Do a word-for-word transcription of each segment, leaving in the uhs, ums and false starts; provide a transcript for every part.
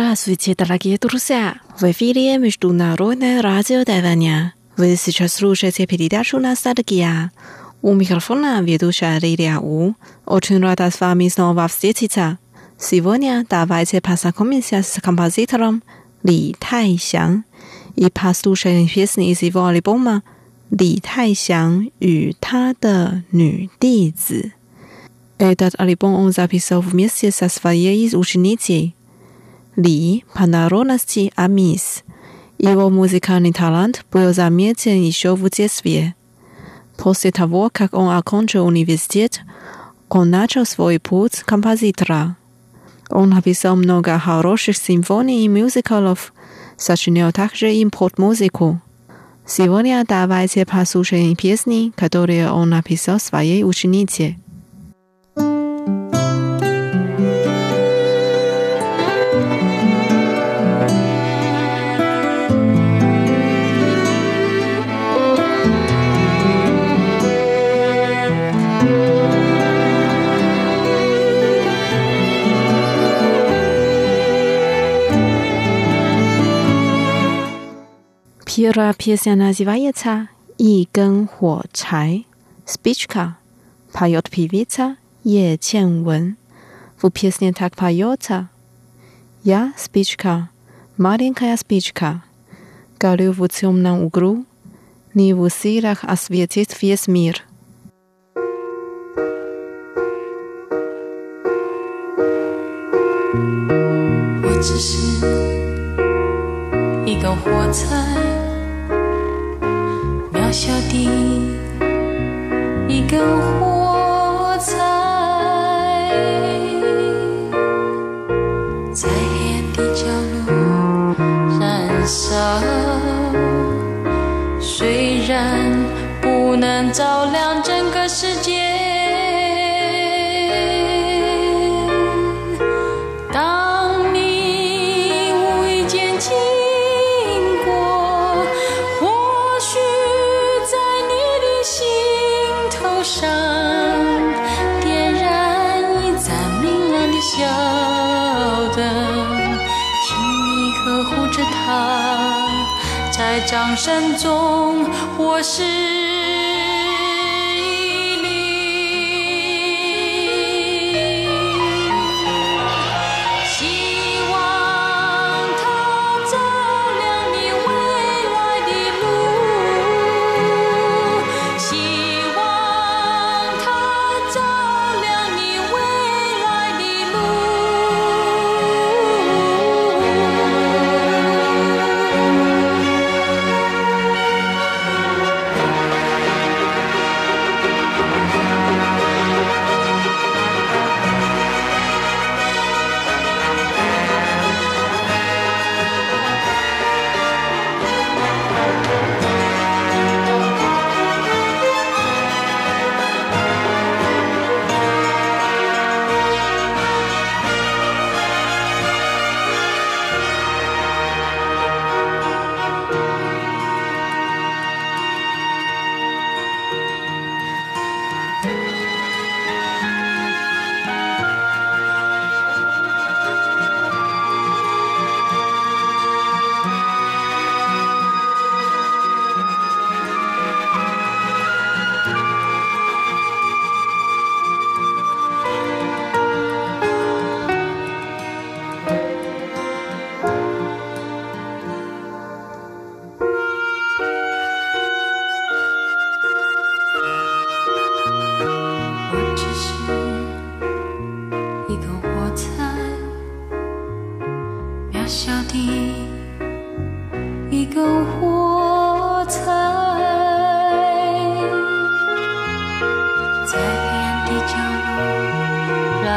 Здравствуйте, дорогие друзья! В эфире Международное радиодайвание. Вы сейчас слушаете передачу «Настальгия». У микрофона ведущая Лилия У. Очень рада с вами снова встретиться. Сегодня давайте познакомимся с композитором Ли Тай-сян и послушаем песни из его альбома «Ли Тай-сян и Тада Ню Ди Ци». Этот альбом он записал вместе со своей ученицей. Ли по народности Амис. Его музыкальный талант был заметен еще в детстве. После того, как он окончил университет, он начал свой путь композитора. Он написал много хороших симфоний и мюзиклов, сочинял также импорт-музыку. Сегодня давайте послушаем песни, которые он написал своей ученице. Первая песня называется «Игэнхуоцай Спичка». Поет певица Ечэнвэн. В песне так поется: «Я спичка, маленькая спичка. Горю в темном углу, не в силах осветить весь мир».小小的一根火柴，渺小的一根火柴，在黑暗的角落燃烧，虽然不能照亮整个世界。 掌声中，我是。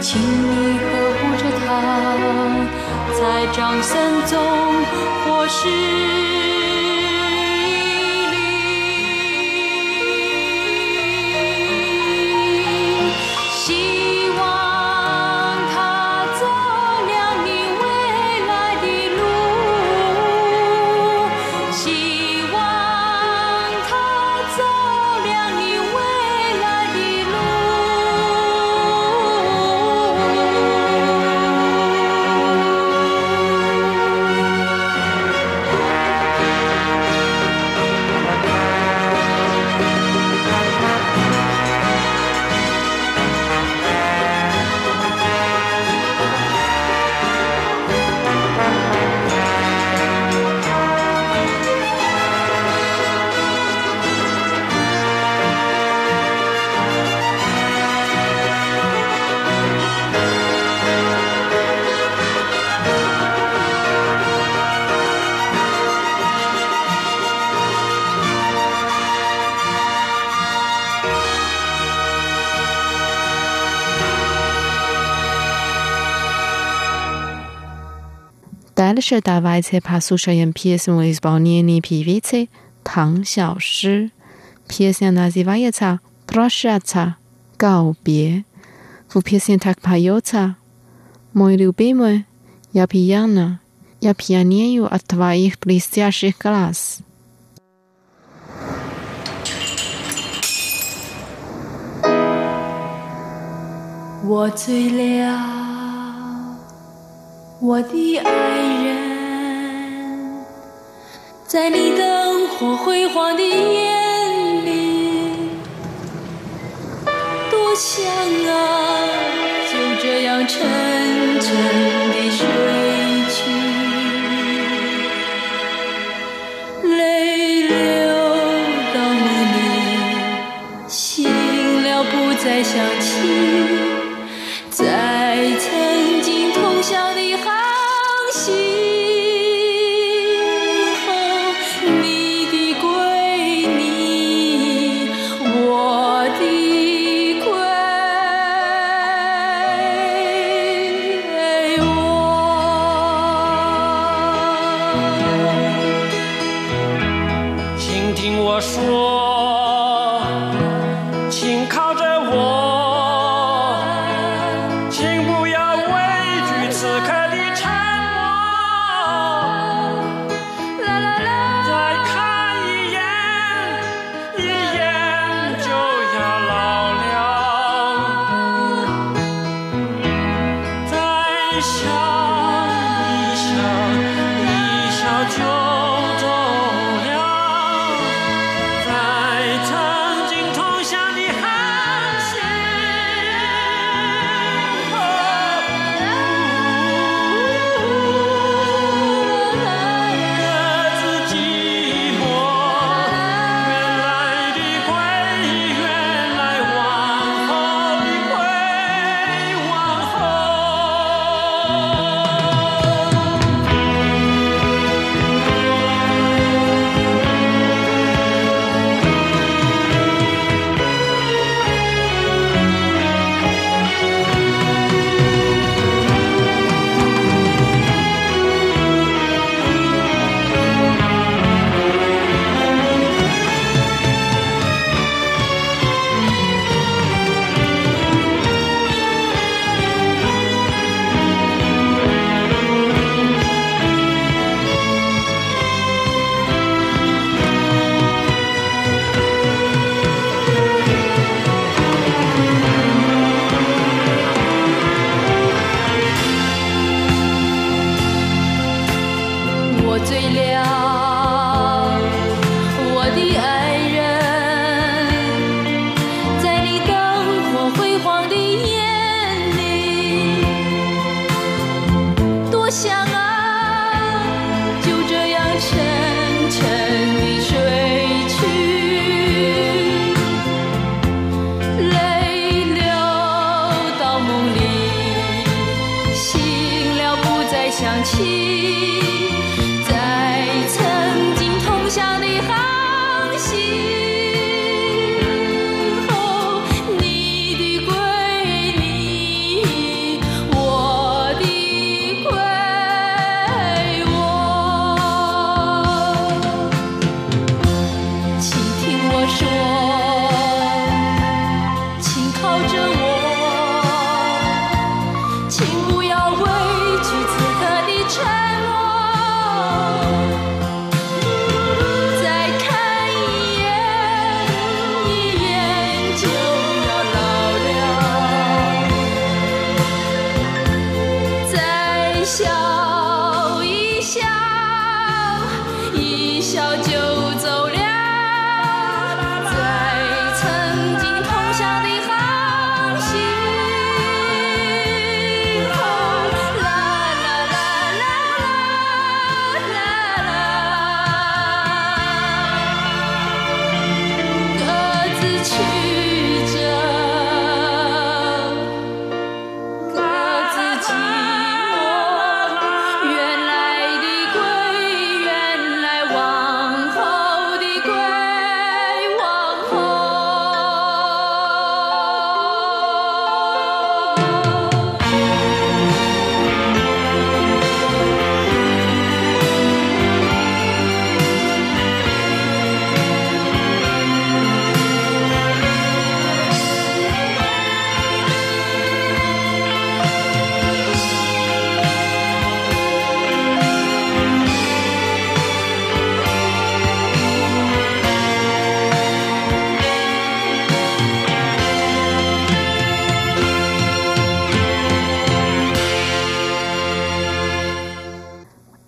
请你呵护着它。在掌声中或是淋，希望它照亮你未来的路，希望它照亮你未来的路。Дальше давайте послушаем песню в исполнении певицы Тан Сяо Ши. Песня называется «Прощаться, гаубе». В песне так поется: «Мой любимый, я пьяна, я пьянею от твоих блестящих глаз». «我醉了，我的爱人。在你灯火辉煌的眼里，多想啊，就这样沉沉地睡去，泪流到哪里，醒了不再想起，在曾经通宵的航行。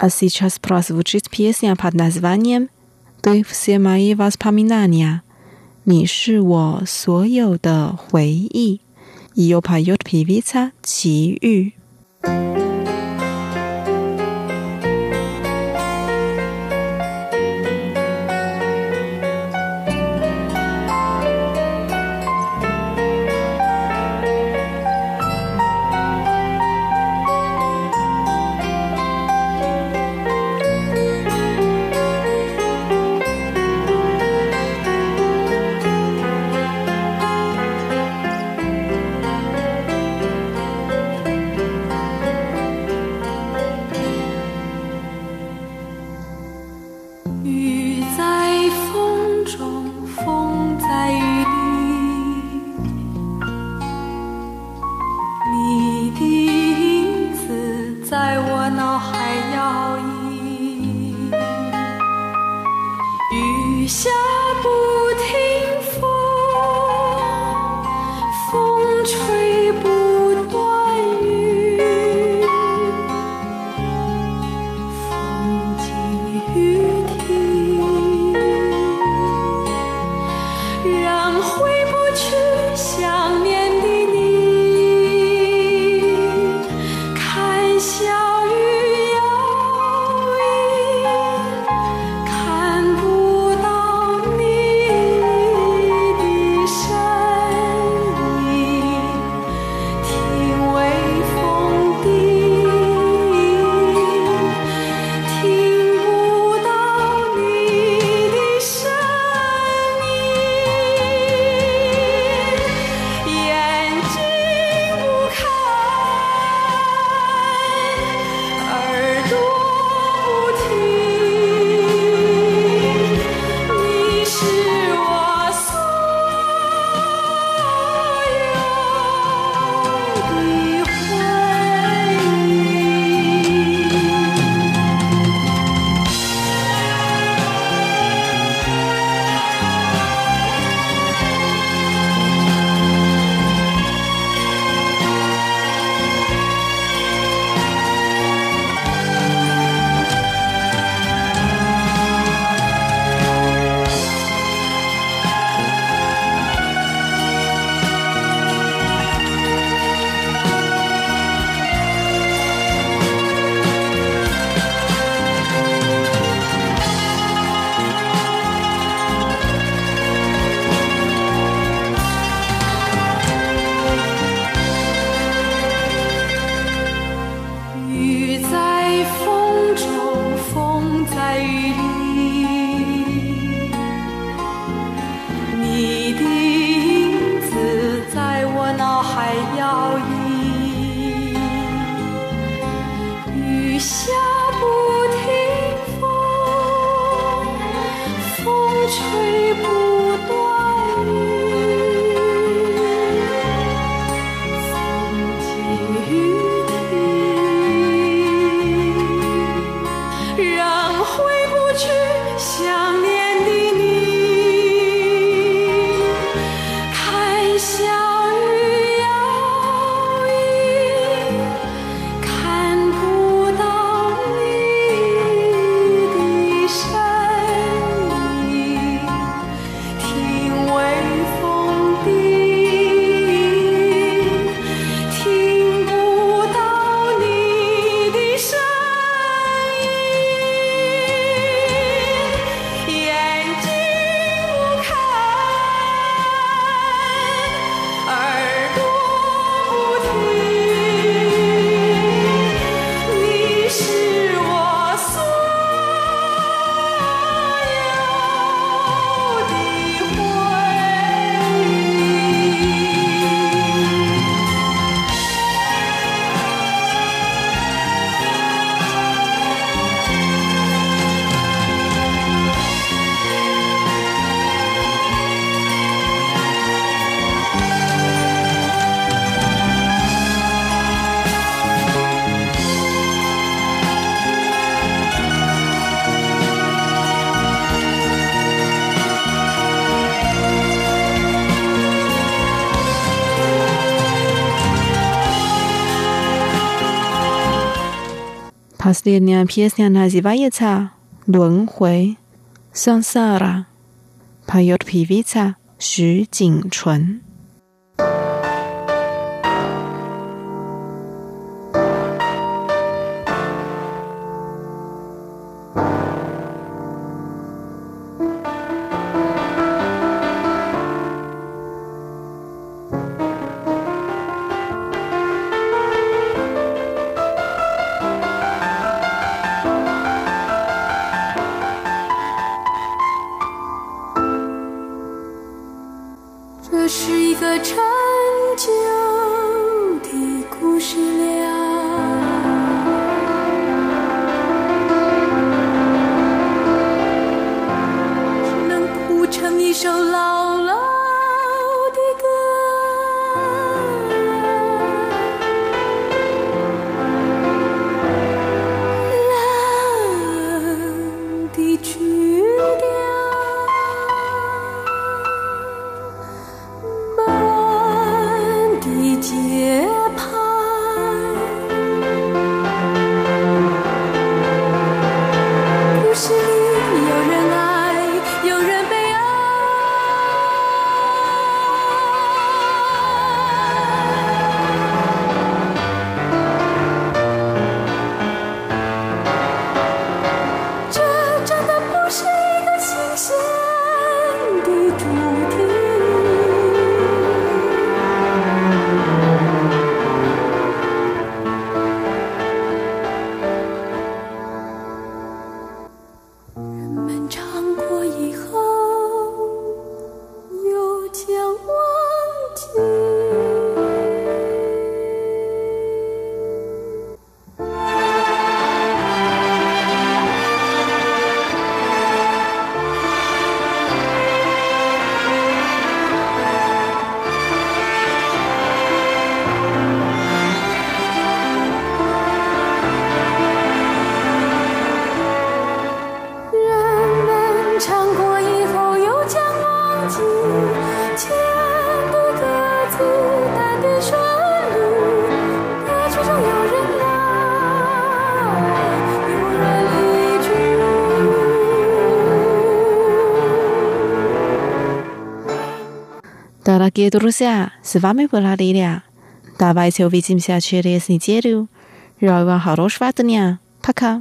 А сейчас прозвучит песня под названием «Ты все мои воспоминания». «Ни ши во со йо де хуэй и». Ее поет певица Чи Ю. Чуй, Последняя песня называется «Лунхуэй», «Сансара». Поет певица Ши Цзиньчун. Дорогие друзья, с вами была Лилия. Давайте увидимся через неделю. Желаю вам хорошего дня. Пока.